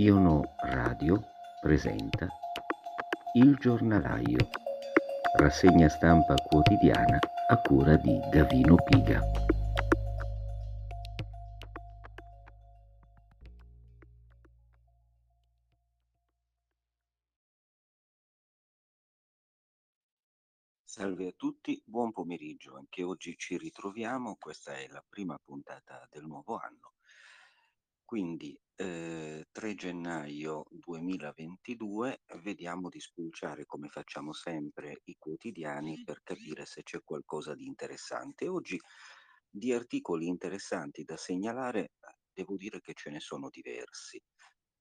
Iono Radio presenta Il Giornalaio, rassegna stampa quotidiana a cura di Davino Piga. Salve a tutti, buon pomeriggio. Anche oggi ci ritroviamo, questa è la prima puntata del nuovo anno. Quindi 3 gennaio 2022, vediamo di spulciare come facciamo sempre i quotidiani per capire se c'è qualcosa di interessante. Oggi di articoli interessanti da segnalare devo dire che ce ne sono diversi.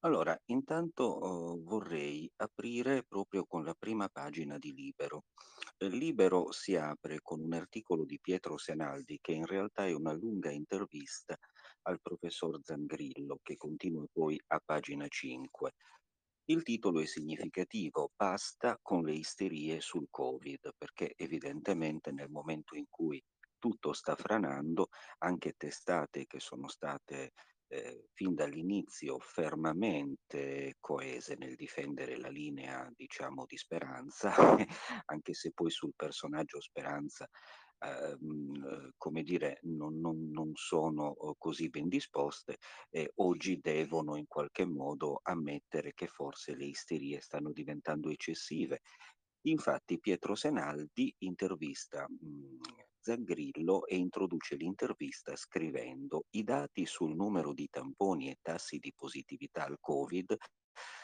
Allora, intanto vorrei aprire proprio con la prima pagina di Libero. Libero si apre con un articolo di Pietro Senaldi che in realtà è una lunga intervista al professor Zangrillo, che continua poi a pagina 5. Il titolo è significativo: basta con le isterie sul Covid, perché evidentemente nel momento in cui tutto sta franando, anche testate che sono state fin dall'inizio fermamente coese nel difendere la linea, diciamo, di Speranza, anche se poi sul personaggio Speranza come dire, non sono così ben disposte, e oggi devono in qualche modo ammettere che forse le isterie stanno diventando eccessive. Infatti Pietro Senaldi intervista Zangrillo e introduce l'intervista scrivendo: i dati sul numero di tamponi e tassi di positività al Covid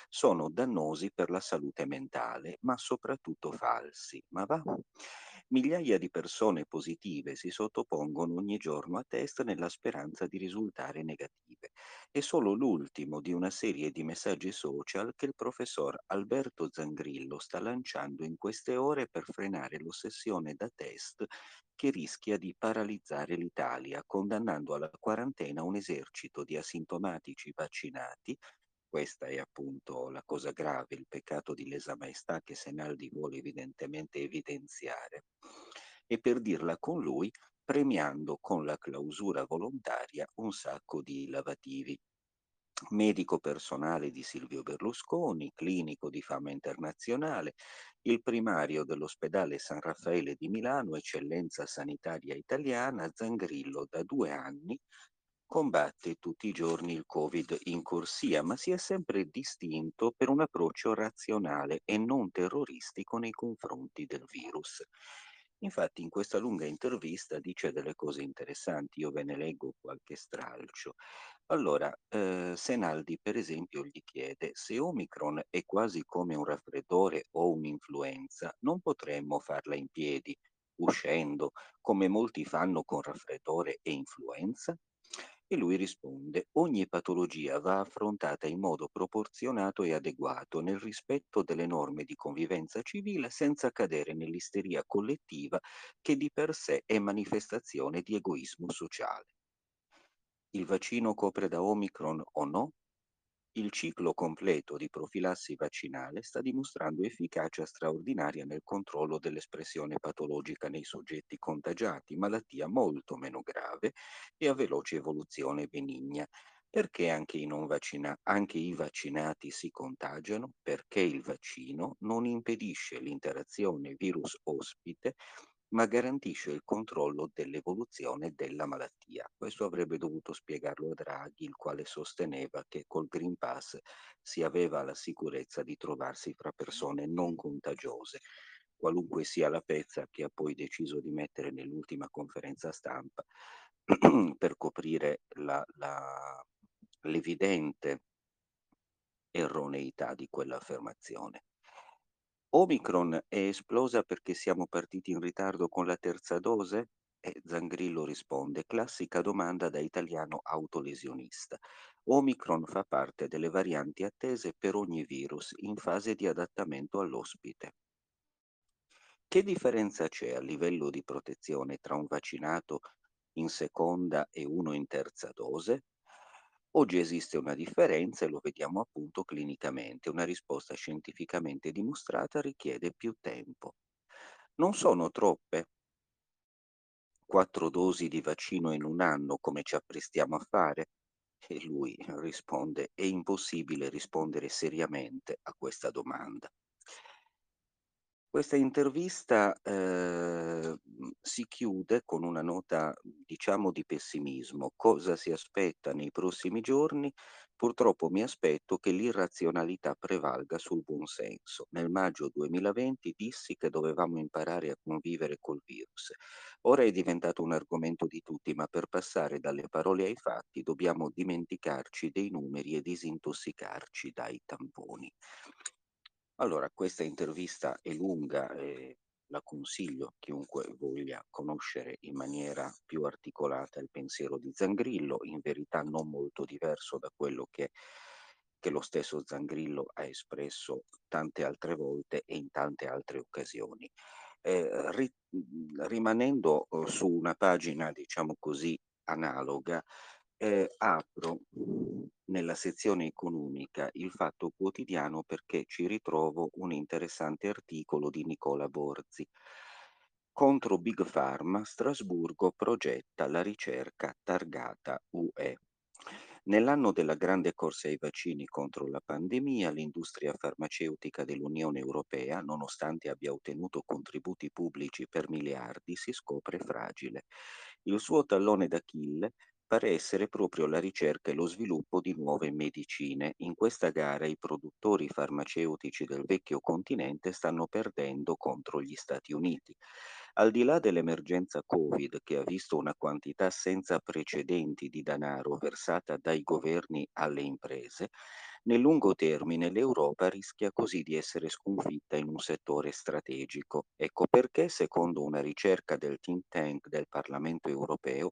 sono dannosi per la salute mentale, ma soprattutto falsi. Ma va? Migliaia di persone positive si sottopongono ogni giorno a test nella speranza di risultare negative. È solo l'ultimo di una serie di messaggi social che il professor Alberto Zangrillo sta lanciando in queste ore per frenare l'ossessione da test che rischia di paralizzare l'Italia, condannando alla quarantena un esercito di asintomatici vaccinati. Questa è appunto la cosa grave, il peccato di lesa maestà che Senaldi vuole evidentemente evidenziare, e per dirla con lui, premiando con la clausura volontaria un sacco di lavativi. Medico personale di Silvio Berlusconi, clinico di fama internazionale, il primario dell'ospedale San Raffaele di Milano, eccellenza sanitaria italiana, Zangrillo da 2 anni combatte tutti i giorni il Covid in corsia, ma si è sempre distinto per un approccio razionale e non terroristico nei confronti del virus. Infatti in questa lunga intervista dice delle cose interessanti, io ve ne leggo qualche stralcio. Allora, Senaldi per esempio gli chiede: se Omicron è quasi come un raffreddore o un'influenza, non potremmo farla in piedi, uscendo, come molti fanno con raffreddore e influenza? E lui risponde: ogni patologia va affrontata in modo proporzionato e adeguato, nel rispetto delle norme di convivenza civile, senza cadere nell'isteria collettiva che di per sé è manifestazione di egoismo sociale. Il vaccino copre da Omicron o no? Il ciclo completo di profilassi vaccinale sta dimostrando efficacia straordinaria nel controllo dell'espressione patologica nei soggetti contagiati, malattia molto meno grave e a veloce evoluzione benigna. Perché anche i vaccinati si contagiano? Perché il vaccino non impedisce l'interazione virus-ospite, ma garantisce il controllo dell'evoluzione della malattia. Questo avrebbe dovuto spiegarlo a Draghi, il quale sosteneva che col Green Pass si aveva la sicurezza di trovarsi fra persone non contagiose, qualunque sia la pezza che ha poi deciso di mettere nell'ultima conferenza stampa per coprire l'evidente erroneità di quell'affermazione. Omicron è esplosa perché siamo partiti in ritardo con la terza dose? E Zangrillo risponde: classica domanda da italiano autolesionista. Omicron fa parte delle varianti attese per ogni virus in fase di adattamento all'ospite. Che differenza c'è a livello di protezione tra un vaccinato in seconda e uno in terza dose? Oggi esiste una differenza e lo vediamo appunto clinicamente. Una risposta scientificamente dimostrata richiede più tempo. Non sono troppe 4 dosi di vaccino in un anno, come ci apprestiamo a fare? E lui risponde: è impossibile rispondere seriamente a questa domanda. Questa intervista si chiude con una nota, diciamo, di pessimismo. Cosa si aspetta nei prossimi giorni? Purtroppo mi aspetto che l'irrazionalità prevalga sul buonsenso. Nel maggio 2020 dissi che dovevamo imparare a convivere col virus. Ora è diventato un argomento di tutti, ma per passare dalle parole ai fatti dobbiamo dimenticarci dei numeri e disintossicarci dai tamponi. Allora, questa intervista è lunga e la consiglio a chiunque voglia conoscere in maniera più articolata il pensiero di Zangrillo, in verità non molto diverso da quello che lo stesso Zangrillo ha espresso tante altre volte e in tante altre occasioni. Rimanendo su una pagina, diciamo così, analoga, apro nella sezione economica il Fatto Quotidiano perché ci ritrovo un interessante articolo di Nicola Borzi. Contro Big Pharma, Strasburgo progetta la ricerca targata UE. Nell'anno della grande corsa ai vaccini contro la pandemia, l'industria farmaceutica dell'Unione Europea, nonostante abbia ottenuto contributi pubblici per miliardi, si scopre fragile. Il suo tallone d'Achille pare essere proprio la ricerca e lo sviluppo di nuove medicine. In questa gara i produttori farmaceutici del vecchio continente stanno perdendo contro gli Stati Uniti. Al di là dell'emergenza Covid, che ha visto una quantità senza precedenti di denaro versata dai governi alle imprese, nel lungo termine l'Europa rischia così di essere sconfitta in un settore strategico. Ecco perché, secondo una ricerca del think tank del Parlamento europeo,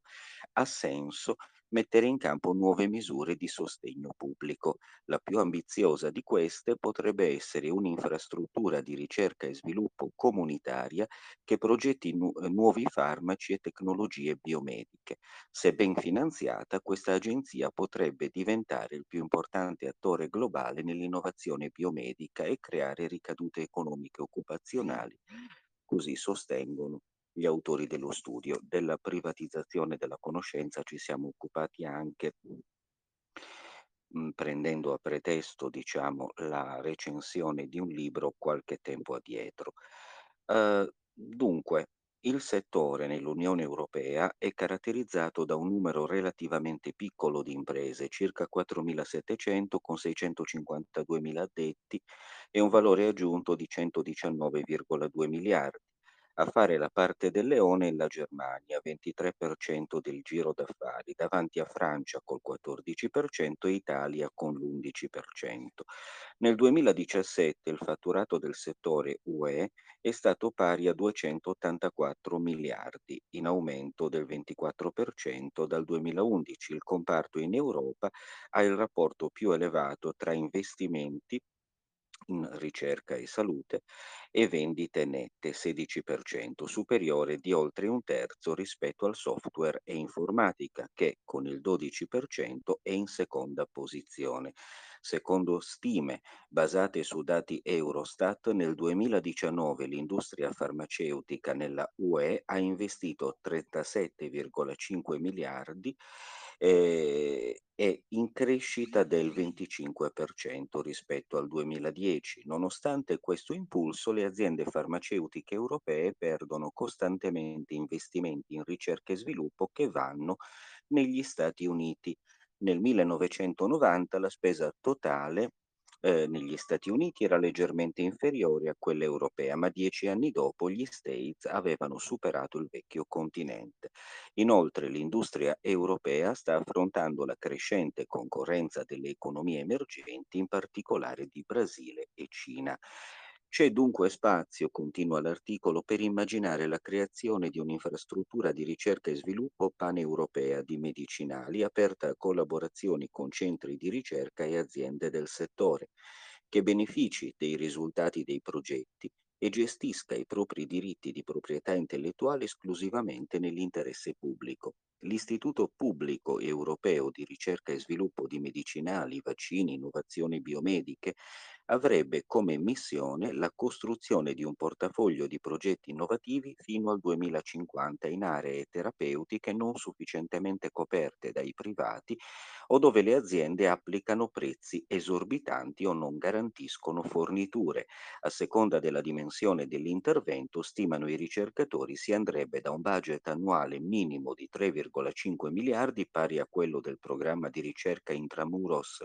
ha senso mettere in campo nuove misure di sostegno pubblico. La più ambiziosa di queste potrebbe essere un'infrastruttura di ricerca e sviluppo comunitaria che progetti nuovi farmaci e tecnologie biomediche. Se ben finanziata, questa agenzia potrebbe diventare il più importante attore globale nell'innovazione biomedica e creare ricadute economiche e occupazionali, così sostengono gli autori dello studio. Della privatizzazione della conoscenza ci siamo occupati anche prendendo a pretesto, diciamo, la recensione di un libro qualche tempo addietro. Dunque, il settore nell'Unione Europea è caratterizzato da un numero relativamente piccolo di imprese, circa 4.700 con 652.000 addetti e un valore aggiunto di 119,2 miliardi. A fare la parte del leone è la Germania, 23% del giro d'affari, davanti a Francia col 14% e Italia con l'11%. Nel 2017 il fatturato del settore UE è stato pari a 284 miliardi, in aumento del 24% dal 2011. Il comparto in Europa ha il rapporto più elevato tra investimenti in ricerca e salute e vendite nette, 16%, superiore di oltre un terzo rispetto al software e informatica, che con il 12% è in seconda posizione. Secondo stime basate su dati Eurostat, nel 2019 l'industria farmaceutica nella UE ha investito 37,5 miliardi è in crescita del 25% rispetto al 2010. Nonostante questo impulso, le aziende farmaceutiche europee perdono costantemente investimenti in ricerca e sviluppo che vanno negli Stati Uniti. Nel 1990 la spesa totale negli Stati Uniti era leggermente inferiore a quella europea, ma 10 anni dopo gli States avevano superato il vecchio continente. Inoltre l'industria europea sta affrontando la crescente concorrenza delle economie emergenti, in particolare di Brasile e Cina. C'è dunque spazio, continua l'articolo, per immaginare la creazione di un'infrastruttura di ricerca e sviluppo paneuropea di medicinali, aperta a collaborazioni con centri di ricerca e aziende del settore, che benefici dei risultati dei progetti e gestisca i propri diritti di proprietà intellettuale esclusivamente nell'interesse pubblico. L'Istituto Pubblico Europeo di Ricerca e Sviluppo di Medicinali, Vaccini, Innovazioni Biomediche avrebbe come missione la costruzione di un portafoglio di progetti innovativi fino al 2050 in aree terapeutiche non sufficientemente coperte dai privati o dove le aziende applicano prezzi esorbitanti o non garantiscono forniture. A seconda della dimensione dell'intervento, stimano i ricercatori, si andrebbe da un budget annuale minimo di 3,5 miliardi, pari a quello del programma di ricerca Intramuros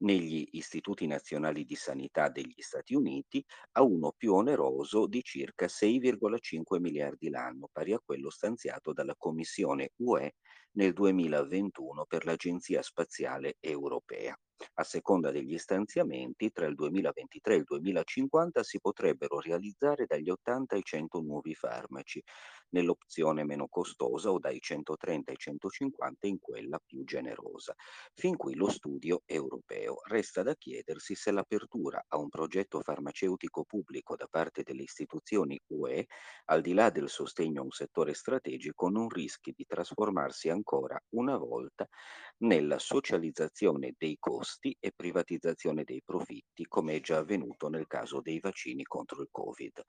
negli istituti nazionali di sanità degli Stati Uniti, a uno più oneroso di circa 6,5 miliardi l'anno, pari a quello stanziato dalla Commissione UE nel 2021 per l'Agenzia Spaziale Europea. A seconda degli stanziamenti, tra il 2023 e il 2050 si potrebbero realizzare dagli 80 ai 100 nuovi farmaci, nell'opzione meno costosa, o dai 130 ai 150 in quella più generosa. Fin qui lo studio europeo. Resta da chiedersi se l'apertura a un progetto farmaceutico pubblico da parte delle istituzioni UE, al di là del sostegno a un settore strategico, non rischi di trasformarsi ancora una volta nella socializzazione dei costi e privatizzazione dei profitti, come è già avvenuto nel caso dei vaccini contro il Covid.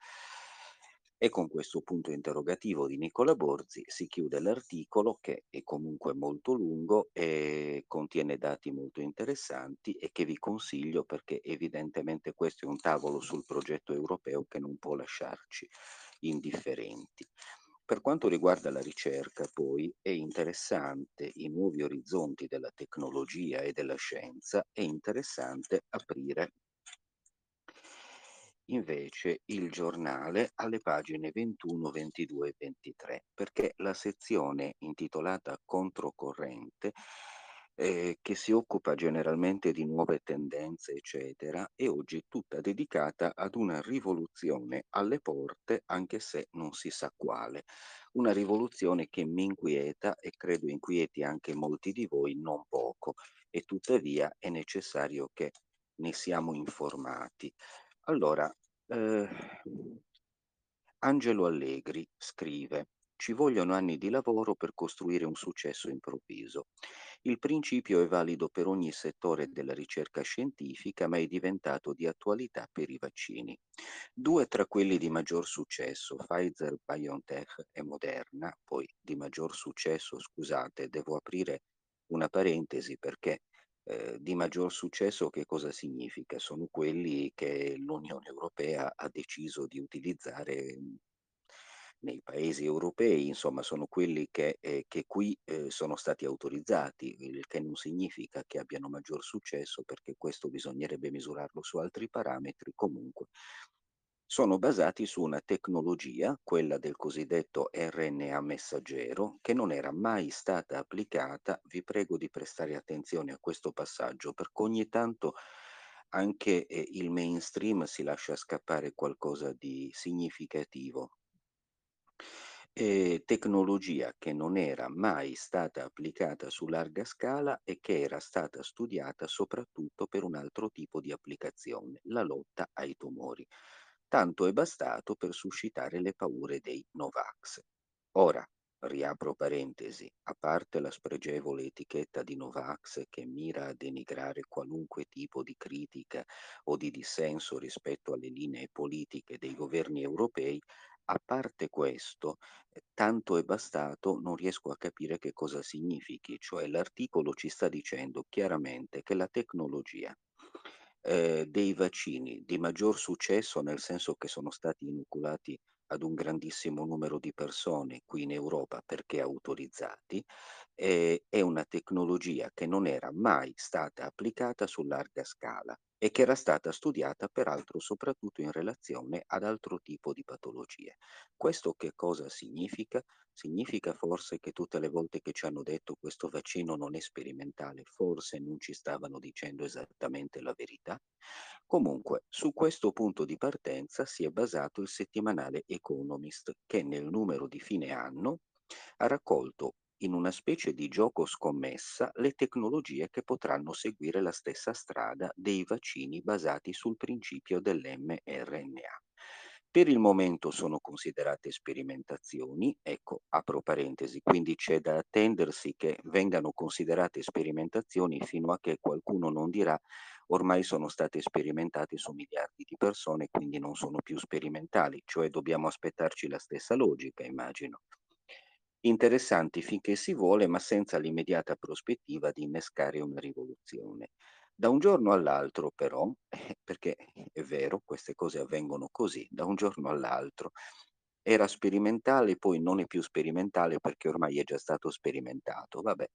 E con questo punto interrogativo di Nicola Borzi si chiude l'articolo, che è comunque molto lungo e contiene dati molto interessanti e che vi consiglio, perché evidentemente questo è un tavolo sul progetto europeo che non può lasciarci indifferenti. Per quanto riguarda la ricerca, poi, è interessante i nuovi orizzonti della tecnologia e della scienza, è interessante aprire invece il giornale alle pagine 21, 22 e 23, perché la sezione intitolata Controcorrente, che si occupa generalmente di nuove tendenze, eccetera, e oggi tutta dedicata ad una rivoluzione alle porte, anche se non si sa quale. Una rivoluzione che mi inquieta e credo inquieti anche molti di voi non poco, e tuttavia è necessario che ne siamo informati. Allora, Angelo Allegri scrive: ci vogliono anni di lavoro per costruire un successo improvviso. Il principio è valido per ogni settore della ricerca scientifica, ma è diventato di attualità per i vaccini. Due tra quelli di maggior successo, Pfizer, BioNTech e Moderna, poi di maggior successo, scusate, devo aprire una parentesi perché di maggior successo che cosa significa? Sono quelli che l'Unione Europea ha deciso di utilizzare nei paesi europei, insomma, sono quelli che qui sono stati autorizzati, il che non significa che abbiano maggior successo, perché questo bisognerebbe misurarlo su altri parametri. Comunque, sono basati su una tecnologia, quella del cosiddetto RNA messaggero, che non era mai stata applicata. Vi prego di prestare attenzione a questo passaggio, perché ogni tanto anche il mainstream si lascia scappare qualcosa di significativo. Tecnologia che non era mai stata applicata su larga scala e che era stata studiata soprattutto per un altro tipo di applicazione, la lotta ai tumori. Tanto è bastato per suscitare le paure dei Novax. Ora, riapro parentesi, a parte la spregevole etichetta di Novax che mira a denigrare qualunque tipo di critica o di dissenso rispetto alle linee politiche dei governi europei, a parte questo, tanto è bastato, non riesco a capire che cosa significhi. Cioè, l'articolo ci sta dicendo chiaramente che la tecnologia dei vaccini di maggior successo, nel senso che sono stati inoculati ad un grandissimo numero di persone qui in Europa perché autorizzati, è una tecnologia che non era mai stata applicata su larga scala e che era stata studiata peraltro soprattutto in relazione ad altro tipo di patologie. Questo che cosa significa? Significa forse che tutte le volte che ci hanno detto questo vaccino non è sperimentale, forse non ci stavano dicendo esattamente la verità? Comunque, su questo punto di partenza si è basato il settimanale Economist, che nel numero di fine anno ha raccolto in una specie di gioco scommessa le tecnologie che potranno seguire la stessa strada dei vaccini basati sul principio dell'mRNA. Per il momento sono considerate sperimentazioni, ecco, apro parentesi, quindi c'è da attendersi che vengano considerate sperimentazioni fino a che qualcuno non dirà ormai sono state sperimentate su miliardi di persone, quindi non sono più sperimentali, cioè dobbiamo aspettarci la stessa logica, immagino. Interessanti finché si vuole, ma senza l'immediata prospettiva di innescare una rivoluzione. Da un giorno all'altro però, perché è vero, queste cose avvengono così, da un giorno all'altro, era sperimentale, poi non è più sperimentale perché ormai è già stato sperimentato, vabbè.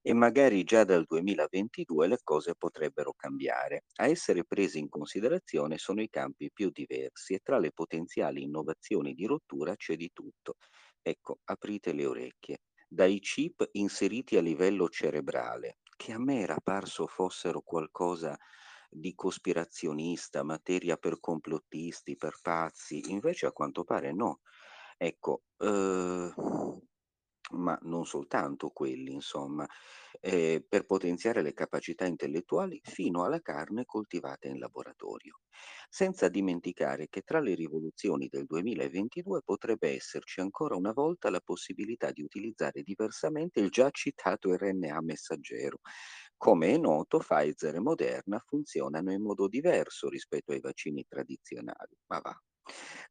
E magari già dal 2022 le cose potrebbero cambiare. A essere presi in considerazione sono i campi più diversi e tra le potenziali innovazioni di rottura c'è di tutto. Ecco, aprite le orecchie. Dai chip inseriti a livello cerebrale, che a me era parso fossero qualcosa di cospirazionista, materia per complottisti, per pazzi, invece a quanto pare no. Ecco, ma non soltanto quelli, insomma, per potenziare le capacità intellettuali fino alla carne coltivata in laboratorio. Senza dimenticare che tra le rivoluzioni del 2022 potrebbe esserci ancora una volta la possibilità di utilizzare diversamente il già citato RNA messaggero. Come è noto, Pfizer e Moderna funzionano in modo diverso rispetto ai vaccini tradizionali, ma va.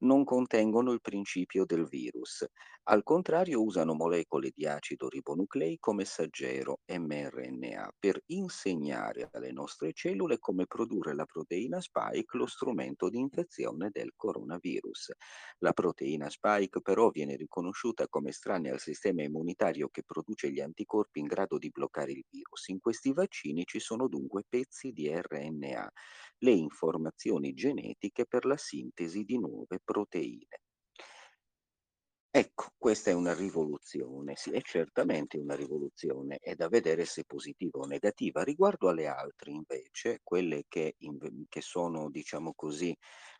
Non contengono il principio del virus. Al contrario, usano molecole di acido ribonucleico messaggero mRNA per insegnare alle nostre cellule come produrre la proteina spike, lo strumento di infezione del coronavirus. La proteina spike però viene riconosciuta come estranea al sistema immunitario che produce gli anticorpi in grado di bloccare il virus. In questi vaccini ci sono dunque pezzi di RNA, le informazioni genetiche per la sintesi di nuove proteine. Ecco, questa è una rivoluzione, sì, è certamente una rivoluzione, è da vedere se positiva o negativa. Riguardo alle altre, invece, quelle che sono, diciamo così,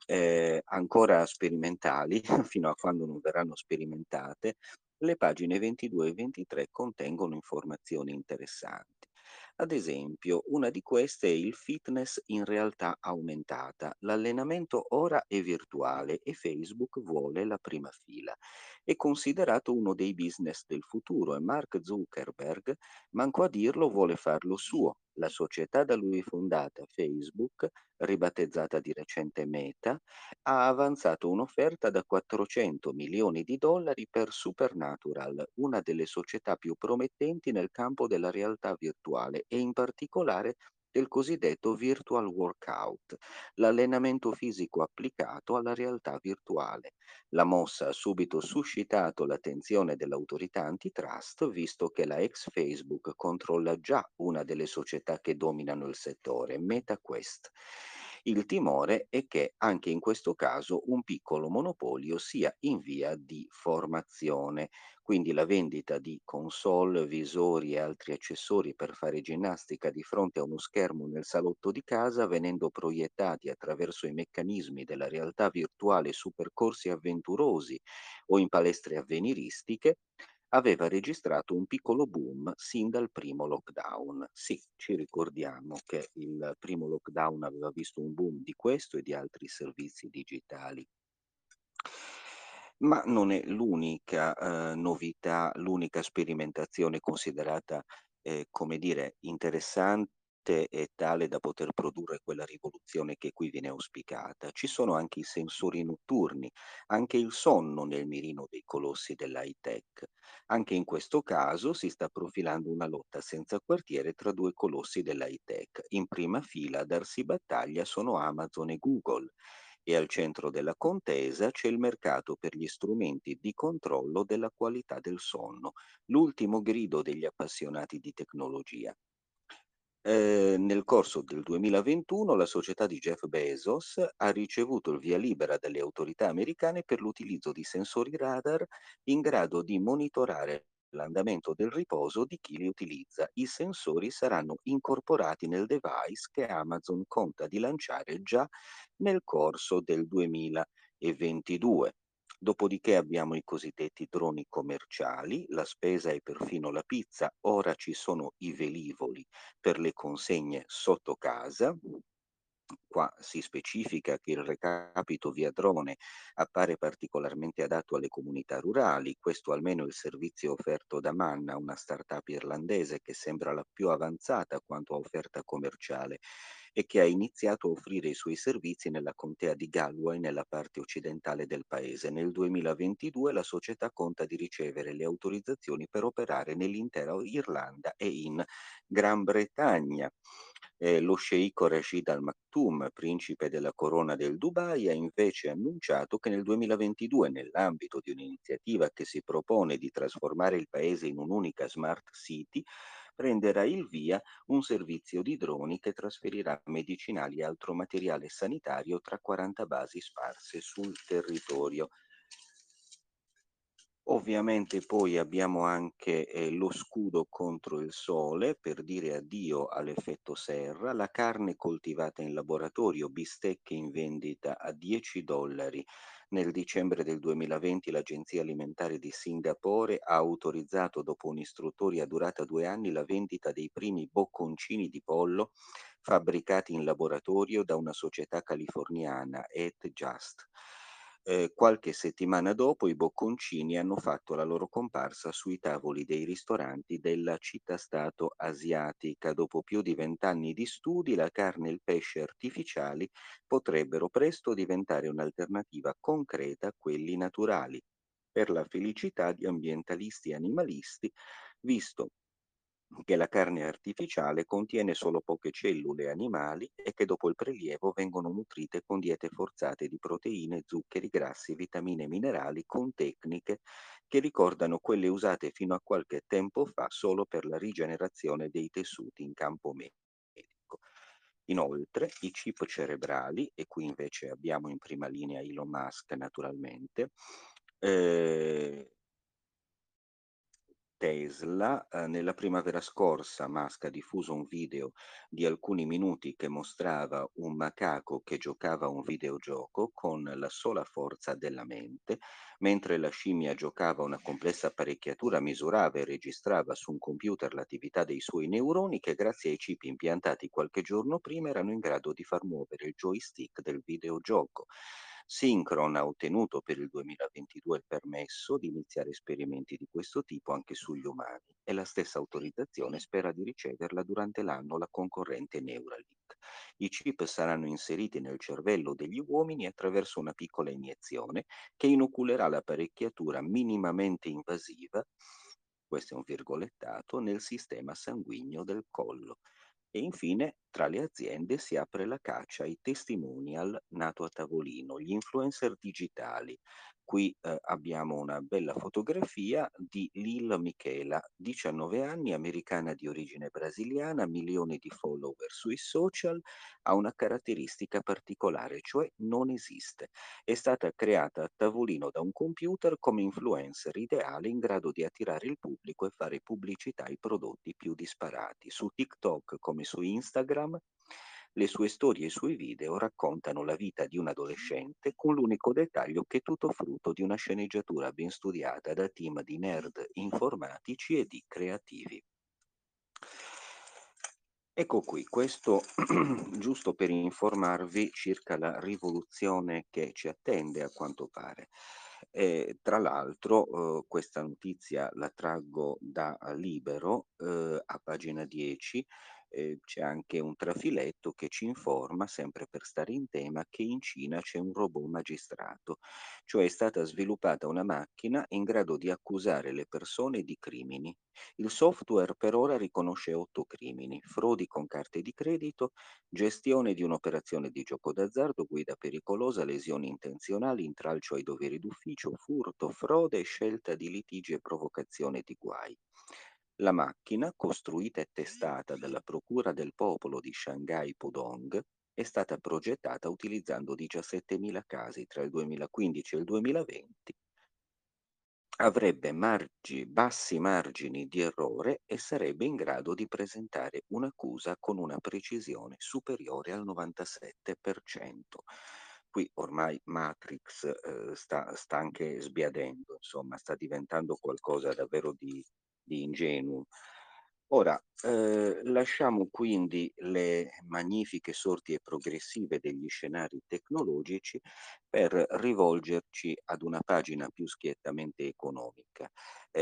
ancora sperimentali, fino a quando non verranno sperimentate, le pagine 22 e 23 contengono informazioni interessanti. Ad esempio, una di queste è il fitness in realtà aumentata. L'allenamento ora è virtuale e Facebook vuole la prima fila. È considerato uno dei business del futuro e Mark Zuckerberg, manco a dirlo, vuole farlo suo. La società da lui fondata, Facebook, ribattezzata di recente Meta, ha avanzato un'offerta da $400 milioni per Supernatural, una delle società più promettenti nel campo della realtà virtuale e in particolare del cosiddetto virtual workout, l'allenamento fisico applicato alla realtà virtuale. La mossa ha subito suscitato l'attenzione dell'autorità antitrust, visto che la ex Facebook controlla già una delle società che dominano il settore, MetaQuest. Il timore è che anche in questo caso un piccolo monopolio sia in via di formazione. Quindi la vendita di console, visori e altri accessori per fare ginnastica di fronte a uno schermo nel salotto di casa, venendo proiettati attraverso i meccanismi della realtà virtuale su percorsi avventurosi o in palestre avveniristiche, aveva registrato un piccolo boom sin dal primo lockdown. Sì, ci ricordiamo che il primo lockdown aveva visto un boom di questo e di altri servizi digitali. Ma non è l'unica novità, l'unica sperimentazione considerata, come dire, interessante e tale da poter produrre quella rivoluzione che qui viene auspicata. Ci sono anche i sensori notturni, anche il sonno nel mirino dei colossi dell'high tech. Anche in questo caso si sta profilando una lotta senza quartiere tra due colossi dell'high tech. In prima fila a darsi battaglia sono Amazon e Google. E al centro della contesa c'è il mercato per gli strumenti di controllo della qualità del sonno, l'ultimo grido degli appassionati di tecnologia. Nel corso del 2021 la società di Jeff Bezos ha ricevuto il via libera dalle autorità americane per l'utilizzo di sensori radar in grado di monitorare l'andamento del riposo di chi li utilizza. I sensori saranno incorporati nel device che Amazon conta di lanciare già nel corso del 2022. Dopodiché abbiamo i cosiddetti droni commerciali, la spesa e perfino la pizza. Ora ci sono i velivoli per le consegne sotto casa. Qua si specifica che il recapito via drone appare particolarmente adatto alle comunità rurali, questo almeno il servizio offerto da Manna, una startup irlandese che sembra la più avanzata quanto a offerta commerciale e che ha iniziato a offrire i suoi servizi nella contea di Galway, nella parte occidentale del paese. Nel 2022 la società conta di ricevere le autorizzazioni per operare nell'intera Irlanda e in Gran Bretagna. Lo sceicco Rashid al-Maktoum, principe della corona del Dubai, ha invece annunciato che nel 2022, nell'ambito di un'iniziativa che si propone di trasformare il paese in un'unica smart city, prenderà il via un servizio di droni che trasferirà medicinali e altro materiale sanitario tra 40 basi sparse sul territorio. Ovviamente poi abbiamo anche lo scudo contro il sole per dire addio all'effetto serra, la carne coltivata in laboratorio, bistecche in vendita a $10. Nel dicembre del 2020 l'Agenzia Alimentare di Singapore ha autorizzato, dopo un'istruttoria durata 2 anni, la vendita dei primi bocconcini di pollo fabbricati in laboratorio da una società californiana, Eat Just. Qualche settimana dopo i bocconcini hanno fatto la loro comparsa sui tavoli dei ristoranti della città-stato asiatica. Dopo più di 20 anni di studi, la carne e il pesce artificiali potrebbero presto diventare un'alternativa concreta a quelli naturali, per la felicità di ambientalisti e animalisti, visto che la carne artificiale contiene solo poche cellule animali e che dopo il prelievo vengono nutrite con diete forzate di proteine, zuccheri, grassi, vitamine e minerali, con tecniche che ricordano quelle usate fino a qualche tempo fa solo per la rigenerazione dei tessuti in campo medico. Inoltre, i chip cerebrali, e qui invece abbiamo in prima linea Elon Musk naturalmente, Tesla. Nella primavera scorsa Musk ha diffuso un video di alcuni minuti che mostrava un macaco che giocava a un videogioco con la sola forza della mente, mentre la scimmia giocava una complessa apparecchiatura, misurava e registrava su un computer l'attività dei suoi neuroni che, grazie ai chip impiantati qualche giorno prima, erano in grado di far muovere il joystick del videogioco. Synchron ha ottenuto per il 2022 il permesso di iniziare esperimenti di questo tipo anche sugli umani e la stessa autorizzazione spera di riceverla durante l'anno la concorrente Neuralink. I chip saranno inseriti nel cervello degli uomini attraverso una piccola iniezione che inoculerà l'apparecchiatura minimamente invasiva, questo è un virgolettato, nel sistema sanguigno del collo. E infine, tra le aziende si apre la caccia ai testimonial nato a tavolino, gli influencer digitali. Qui abbiamo una bella fotografia di Lil Michela, 19 anni, americana di origine brasiliana, milioni di follower sui social, ha una caratteristica particolare, cioè non esiste. È stata creata a tavolino da un computer come influencer ideale in grado di attirare il pubblico e fare pubblicità ai prodotti più disparati. Su TikTok come su Instagram, le sue storie e i suoi video raccontano la vita di un adolescente, con l'unico dettaglio che è tutto frutto di una sceneggiatura ben studiata da team di nerd informatici e di creativi. Ecco qui, questo giusto per informarvi circa la rivoluzione che ci attende, a quanto pare. Tra l'altro questa notizia la traggo da Libero, a pagina 10, c'è anche un trafiletto che ci informa, sempre per stare in tema, che in Cina c'è un robot magistrato, cioè è stata sviluppata una macchina in grado di accusare le persone di crimini. Il software per ora riconosce 8 crimini: frodi con carte di credito, gestione di un'operazione di gioco d'azzardo, guida pericolosa, lesioni intenzionali, intralcio ai doveri d'ufficio, furto, frode, scelta di litigi e provocazione di guai. La macchina, costruita e testata dalla Procura del Popolo di Shanghai Pudong, è stata progettata utilizzando 17.000 casi tra il 2015 e il 2020. Avrebbe bassi margini di errore e sarebbe in grado di presentare un'accusa con una precisione superiore al 97%. Qui ormai Matrix sta anche sbiadendo, insomma, sta diventando qualcosa davvero di ingenuo. Ora, lasciamo quindi le magnifiche sorti e progressive degli scenari tecnologici per rivolgerci ad una pagina più schiettamente economica,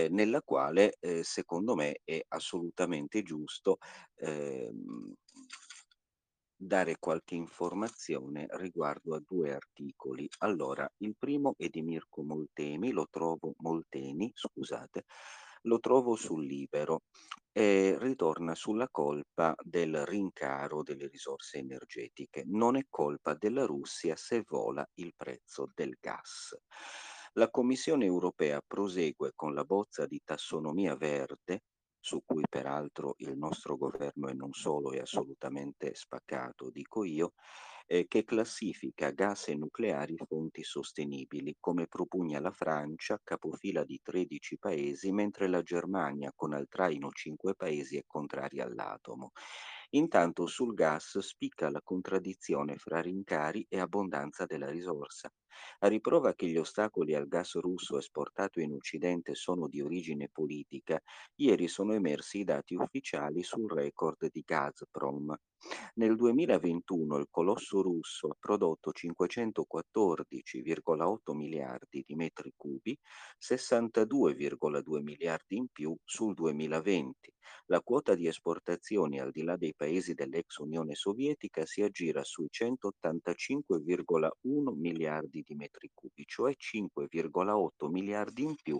nella quale secondo me è assolutamente giusto dare qualche informazione riguardo a due articoli. Allora, il primo è di Mirko Molteni, lo trovo sul Libero, e ritorna sulla colpa del rincaro delle risorse energetiche. Non è colpa della Russia se vola il prezzo del gas. La Commissione europea prosegue con la bozza di tassonomia verde, su cui peraltro il nostro governo, e non solo, è assolutamente spaccato, dico io, che classifica gas e nucleari fonti sostenibili, come propugna la Francia, capofila di 13 paesi, mentre la Germania, con al traino 5 paesi, è contraria all'atomo. Intanto sul gas spicca la contraddizione fra rincari e abbondanza della risorsa. A riprova che gli ostacoli al gas russo esportato in Occidente sono di origine politica, ieri sono emersi i dati ufficiali sul record di Gazprom. Nel 2021 il colosso russo ha prodotto 514,8 miliardi di metri cubi, 62,2 miliardi in più sul 2020. La quota di esportazioni al di là dei paesi dell'ex Unione Sovietica si aggira sui 185,1 miliardi di metri cubi, cioè 5,8 miliardi in più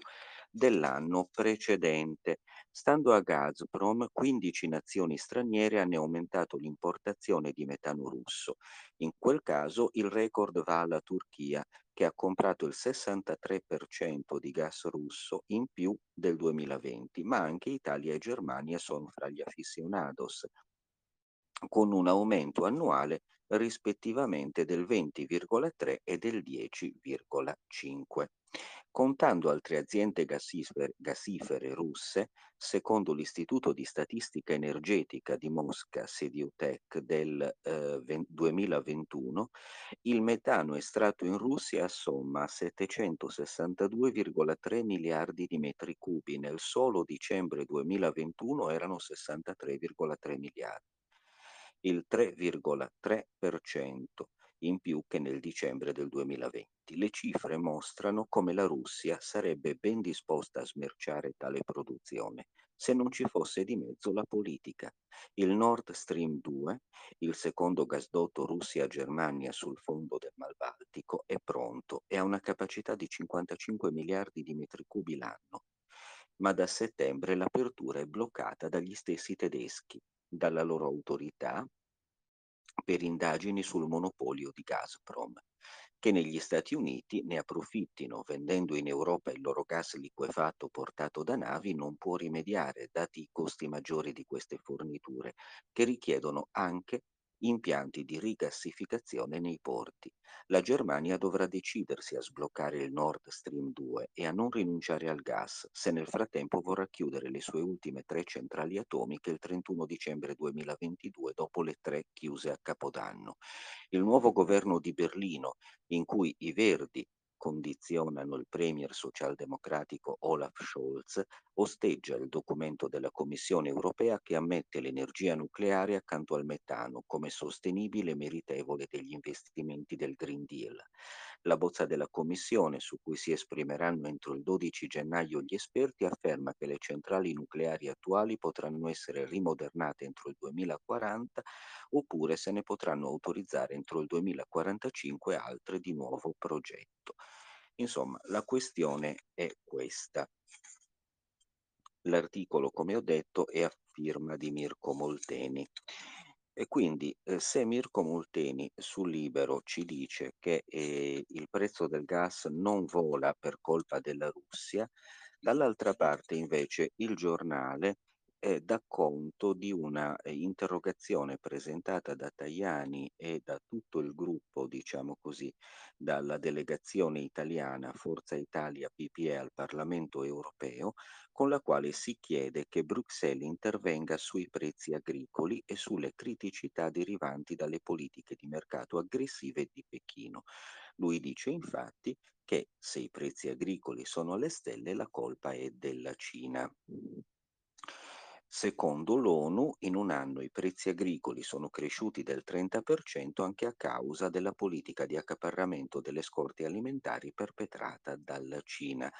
dell'anno precedente. Stando a Gazprom, 15 nazioni straniere hanno aumentato l'importazione di metano russo. In quel caso il record va alla Turchia, che ha comprato il 63% di gas russo in più del 2020, ma anche Italia e Germania sono fra gli aficionados, con un aumento annuale rispettivamente del 20,3 e del 10,5. Contando altre aziende gasifere russe, secondo l'Istituto di Statistica Energetica di Mosca, Sediutech, del 2021, il metano estratto in Russia assomma 762,3 miliardi di metri cubi, nel solo dicembre 2021 erano 63,3 miliardi, il 3,3% in più che nel dicembre del 2020. Le cifre mostrano come la Russia sarebbe ben disposta a smerciare tale produzione se non ci fosse di mezzo la politica. Il Nord Stream 2, il secondo gasdotto Russia-Germania sul fondo del Mar Baltico, è pronto e ha una capacità di 55 miliardi di metri cubi l'anno, ma da settembre l'apertura è bloccata dagli stessi tedeschi, dalla loro autorità, per indagini sul monopolio di Gazprom, che negli Stati Uniti ne approfittino vendendo in Europa il loro gas liquefatto portato da navi non può rimediare, dati i costi maggiori di queste forniture, che richiedono anche impianti di rigassificazione nei porti. La Germania dovrà decidersi a sbloccare il Nord Stream 2 e a non rinunciare al gas, se nel frattempo vorrà chiudere le sue ultime 3 centrali atomiche il 31 dicembre 2022, dopo le 3 chiuse a Capodanno. Il nuovo governo di Berlino, in cui i Verdi condizionano il premier socialdemocratico Olaf Scholz, osteggia il documento della Commissione europea che ammette l'energia nucleare accanto al metano come sostenibile e meritevole degli investimenti del Green Deal. La bozza della Commissione, su cui si esprimeranno entro il 12 gennaio gli esperti, afferma che le centrali nucleari attuali potranno essere rimodernate entro il 2040, oppure se ne potranno autorizzare entro il 2045 altre di nuovo progetto. Insomma, la questione è questa. L'articolo, come ho detto, è a firma di Mirko Molteni. E quindi se Mirko Molteni su Libero ci dice che il prezzo del gas non vola per colpa della Russia, dall'altra parte invece il giornale dà conto di una interrogazione presentata da Tajani e da tutto il gruppo, diciamo così, dalla delegazione italiana Forza Italia PPE al Parlamento europeo, con la quale si chiede che Bruxelles intervenga sui prezzi agricoli e sulle criticità derivanti dalle politiche di mercato aggressive di Pechino. Lui dice infatti che se i prezzi agricoli sono alle stelle la colpa è della Cina. Secondo l'ONU, in un anno i prezzi agricoli sono cresciuti del 30% anche a causa della politica di accaparramento delle scorte alimentari perpetrata dalla Cina.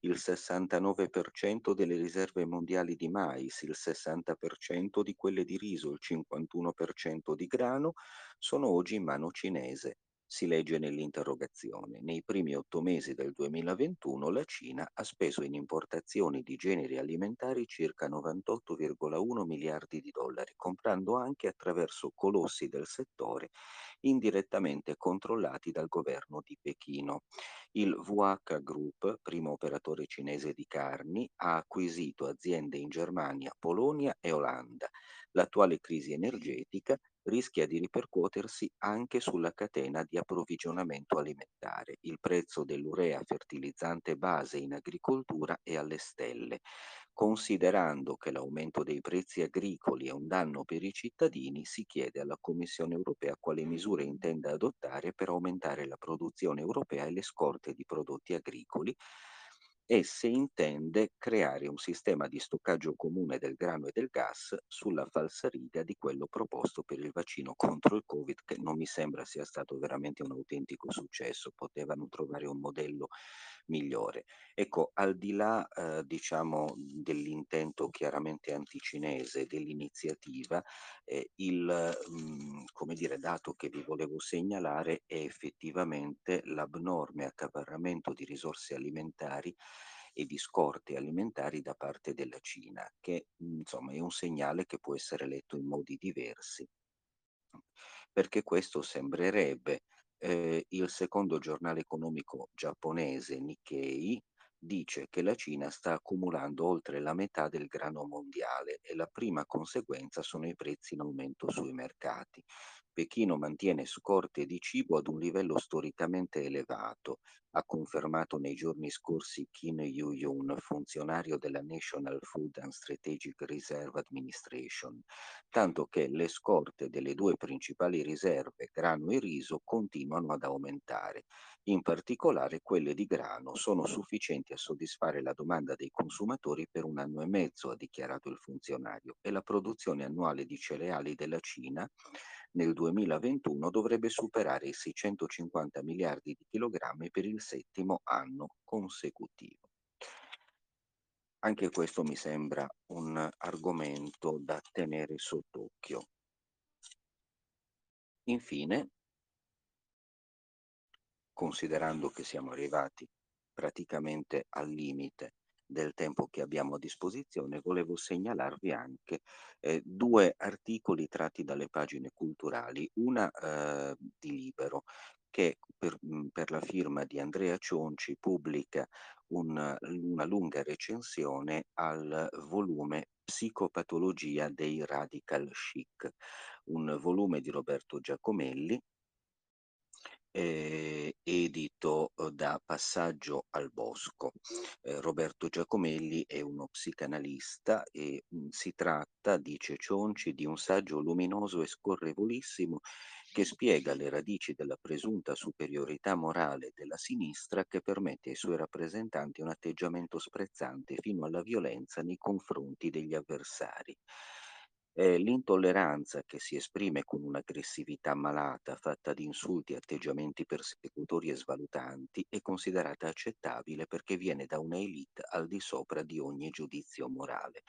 Il 69% delle riserve mondiali di mais, il 60% di quelle di riso, il 51% di grano sono oggi in mano cinese. Si legge nell'interrogazione. Nei primi 8 mesi del 2021 la Cina ha speso in importazioni di generi alimentari circa 98,1 miliardi di dollari, comprando anche attraverso colossi del settore indirettamente controllati dal governo di Pechino. Il VH Group, primo operatore cinese di carni, ha acquisito aziende in Germania, Polonia e Olanda. L'attuale crisi energetica rischia di ripercuotersi anche sulla catena di approvvigionamento alimentare. Il prezzo dell'urea, fertilizzante base in agricoltura, è alle stelle. Considerando che l'aumento dei prezzi agricoli è un danno per i cittadini, si chiede alla Commissione europea quali misure intenda adottare per aumentare la produzione europea e le scorte di prodotti agricoli, e se intende creare un sistema di stoccaggio comune del grano e del gas sulla falsariga di quello proposto per il vaccino contro il Covid, che non mi sembra sia stato veramente un autentico successo, potevano trovare un modello migliore. Ecco, al di là dell'intento chiaramente anticinese dell'iniziativa, dato che vi volevo segnalare è effettivamente l'abnorme accaparramento di risorse alimentari e di scorte alimentari da parte della Cina, che insomma è un segnale che può essere letto in modi diversi, perché questo sembrerebbe. Il secondo giornale economico giapponese, Nikkei, dice che la Cina sta accumulando oltre la metà del grano mondiale e la prima conseguenza sono i prezzi in aumento sui mercati. Pechino mantiene scorte di cibo ad un livello storicamente elevato, ha confermato nei giorni scorsi Kim Yu-Yun, funzionario della National Food and Strategic Reserve Administration, tanto che le scorte delle 2 principali riserve, grano e riso, continuano ad aumentare. In particolare quelle di grano sono sufficienti a soddisfare la domanda dei consumatori per 1 anno e mezzo, ha dichiarato il funzionario, e la produzione annuale di cereali della Cina nel 2021 dovrebbe superare i 650 miliardi di chilogrammi per il 7° anno consecutivo. Anche questo mi sembra un argomento da tenere sott'occhio. Infine, considerando che siamo arrivati praticamente al limite del tempo che abbiamo a disposizione, volevo segnalarvi anche 2 articoli tratti dalle pagine culturali, una di Libero, che per la firma di Andrea Cionci pubblica una lunga recensione al volume Psicopatologia dei Radical Chic, un volume di Roberto Giacomelli, edito da Passaggio al Bosco. Roberto Giacomelli è uno psicanalista e si tratta, dice Cionci, di un saggio luminoso e scorrevolissimo che spiega le radici della presunta superiorità morale della sinistra, che permette ai suoi rappresentanti un atteggiamento sprezzante fino alla violenza nei confronti degli avversari. L'intolleranza, che si esprime con un'aggressività malata fatta di insulti, atteggiamenti persecutori e svalutanti, è considerata accettabile perché viene da una elite al di sopra di ogni giudizio morale.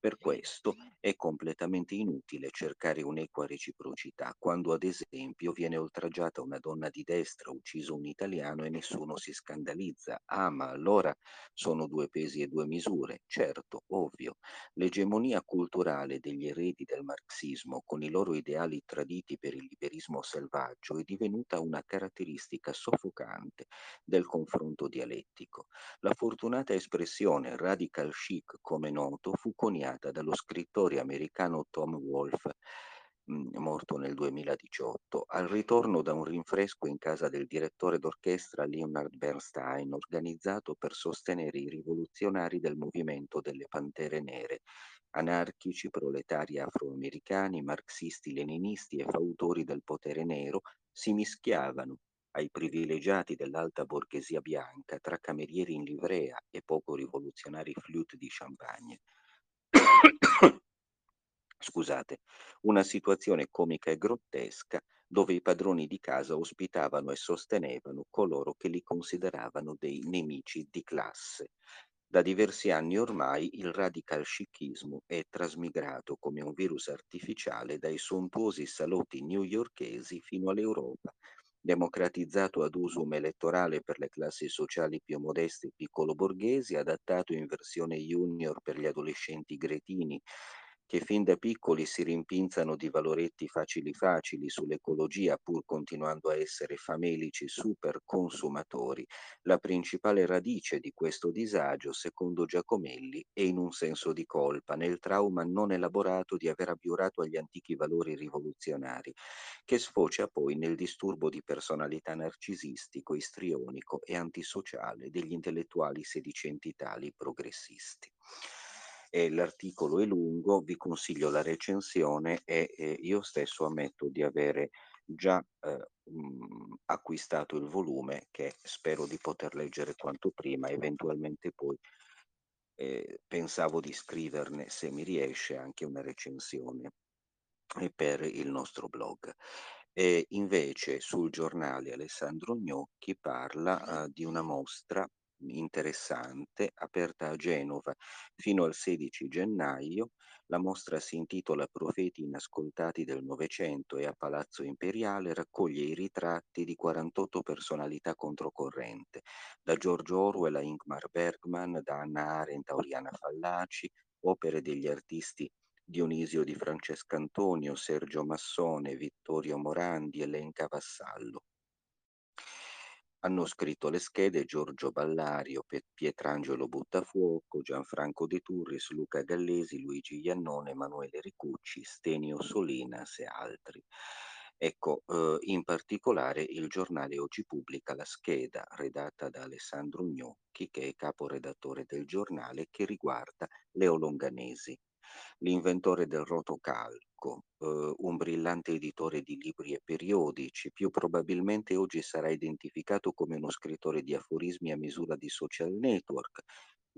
Per questo è completamente inutile cercare un'equa reciprocità quando, ad esempio, viene oltraggiata una donna di destra, ucciso un italiano e nessuno si scandalizza. Ah, ma allora sono 2 pesi e 2 misure. Certo, ovvio. L'egemonia culturale degli eredi del marxismo, con i loro ideali traditi per il liberismo selvaggio, è divenuta una caratteristica soffocante del confronto dialettico. La fortunata espressione radical chic, come noto, fu coniata dallo scrittore americano Tom Wolfe, morto nel 2018, al ritorno da un rinfresco in casa del direttore d'orchestra Leonard Bernstein, organizzato per sostenere i rivoluzionari del movimento delle Pantere Nere, anarchici, proletari afroamericani, marxisti, leninisti e fautori del potere nero, si mischiavano ai privilegiati dell'alta borghesia bianca tra camerieri in livrea e poco rivoluzionari flûte di champagne. Scusate, una situazione comica e grottesca dove i padroni di casa ospitavano e sostenevano coloro che li consideravano dei nemici di classe. Da diversi anni ormai il radical chicchismo è trasmigrato come un virus artificiale dai sontuosi salotti newyorkesi fino all'Europa, democratizzato ad usum elettorale per le classi sociali più modeste e piccolo-borghesi, adattato in versione junior per gli adolescenti gretini, che fin da piccoli si rimpinzano di valoretti facili facili sull'ecologia pur continuando a essere famelici super consumatori. La principale radice di questo disagio, secondo Giacomelli, è in un senso di colpa, nel trauma non elaborato di aver abbiurato agli antichi valori rivoluzionari, che sfocia poi nel disturbo di personalità narcisistico, istrionico e antisociale degli intellettuali sedicenti tali progressisti. L'articolo è lungo, vi consiglio la recensione e io stesso ammetto di avere già acquistato il volume, che spero di poter leggere quanto prima. Eventualmente poi pensavo di scriverne, se mi riesce, anche una recensione per il nostro blog. E invece sul giornale Alessandro Gnocchi parla di una mostra interessante aperta a Genova fino al 16 gennaio. La mostra si intitola Profeti inascoltati del Novecento e a Palazzo Imperiale raccoglie i ritratti di 48 personalità controcorrente, da Giorgio Orwell a Ingmar Bergman, da Hannah Arendt a Oriana Fallaci, opere degli artisti Dionisio Di Francescantonio, Sergio Massone, Vittorio Morandi, Elenca Vassallo. Hanno scritto le schede Giorgio Ballario, Pietrangelo Buttafuoco, Gianfranco De Turris, Luca Gallesi, Luigi Iannone, Emanuele Ricucci, Stenio Solinas e altri. Ecco, in particolare il giornale oggi pubblica la scheda redatta da Alessandro Gnocchi, che è caporedattore del giornale, che riguarda Leo Longanesi, l'inventore del rotocalco, un brillante editore di libri e periodici. Più probabilmente oggi sarà identificato come uno scrittore di aforismi a misura di social network,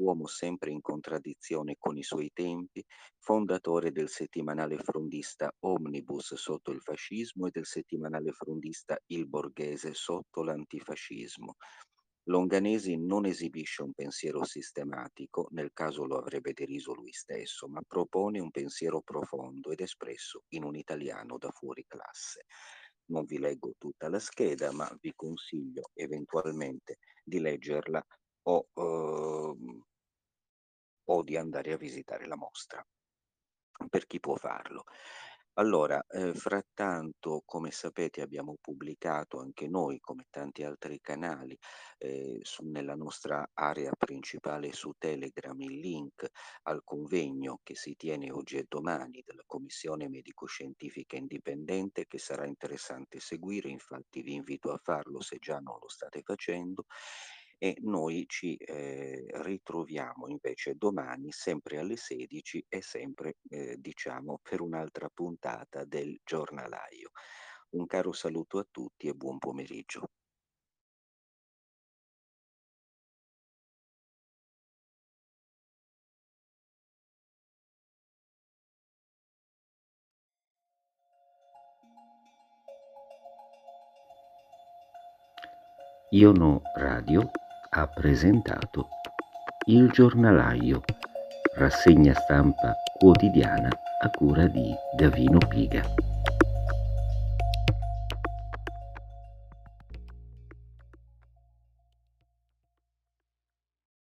uomo sempre in contraddizione con i suoi tempi, fondatore del settimanale frondista Omnibus sotto il fascismo e del settimanale frondista Il Borghese sotto l'antifascismo. Longanesi non esibisce un pensiero sistematico, nel caso lo avrebbe deriso lui stesso, ma propone un pensiero profondo ed espresso in un italiano da fuori classe. Non vi leggo tutta la scheda, ma vi consiglio eventualmente di leggerla o di andare a visitare la mostra, per chi può farlo. Allora, frattanto, come sapete, abbiamo pubblicato anche noi, come tanti altri canali, nella nostra area principale su Telegram, il link al convegno che si tiene oggi e domani della Commissione Medico-Scientifica Indipendente, che sarà interessante seguire. Infatti vi invito a farlo se già non lo state facendo. E noi ci ritroviamo invece domani, sempre alle 16 e sempre, per un'altra puntata del giornalaio. Un caro saluto a tutti e buon pomeriggio. Iono Radio ha presentato Il Giornalaio, rassegna stampa quotidiana a cura di Davino Piga.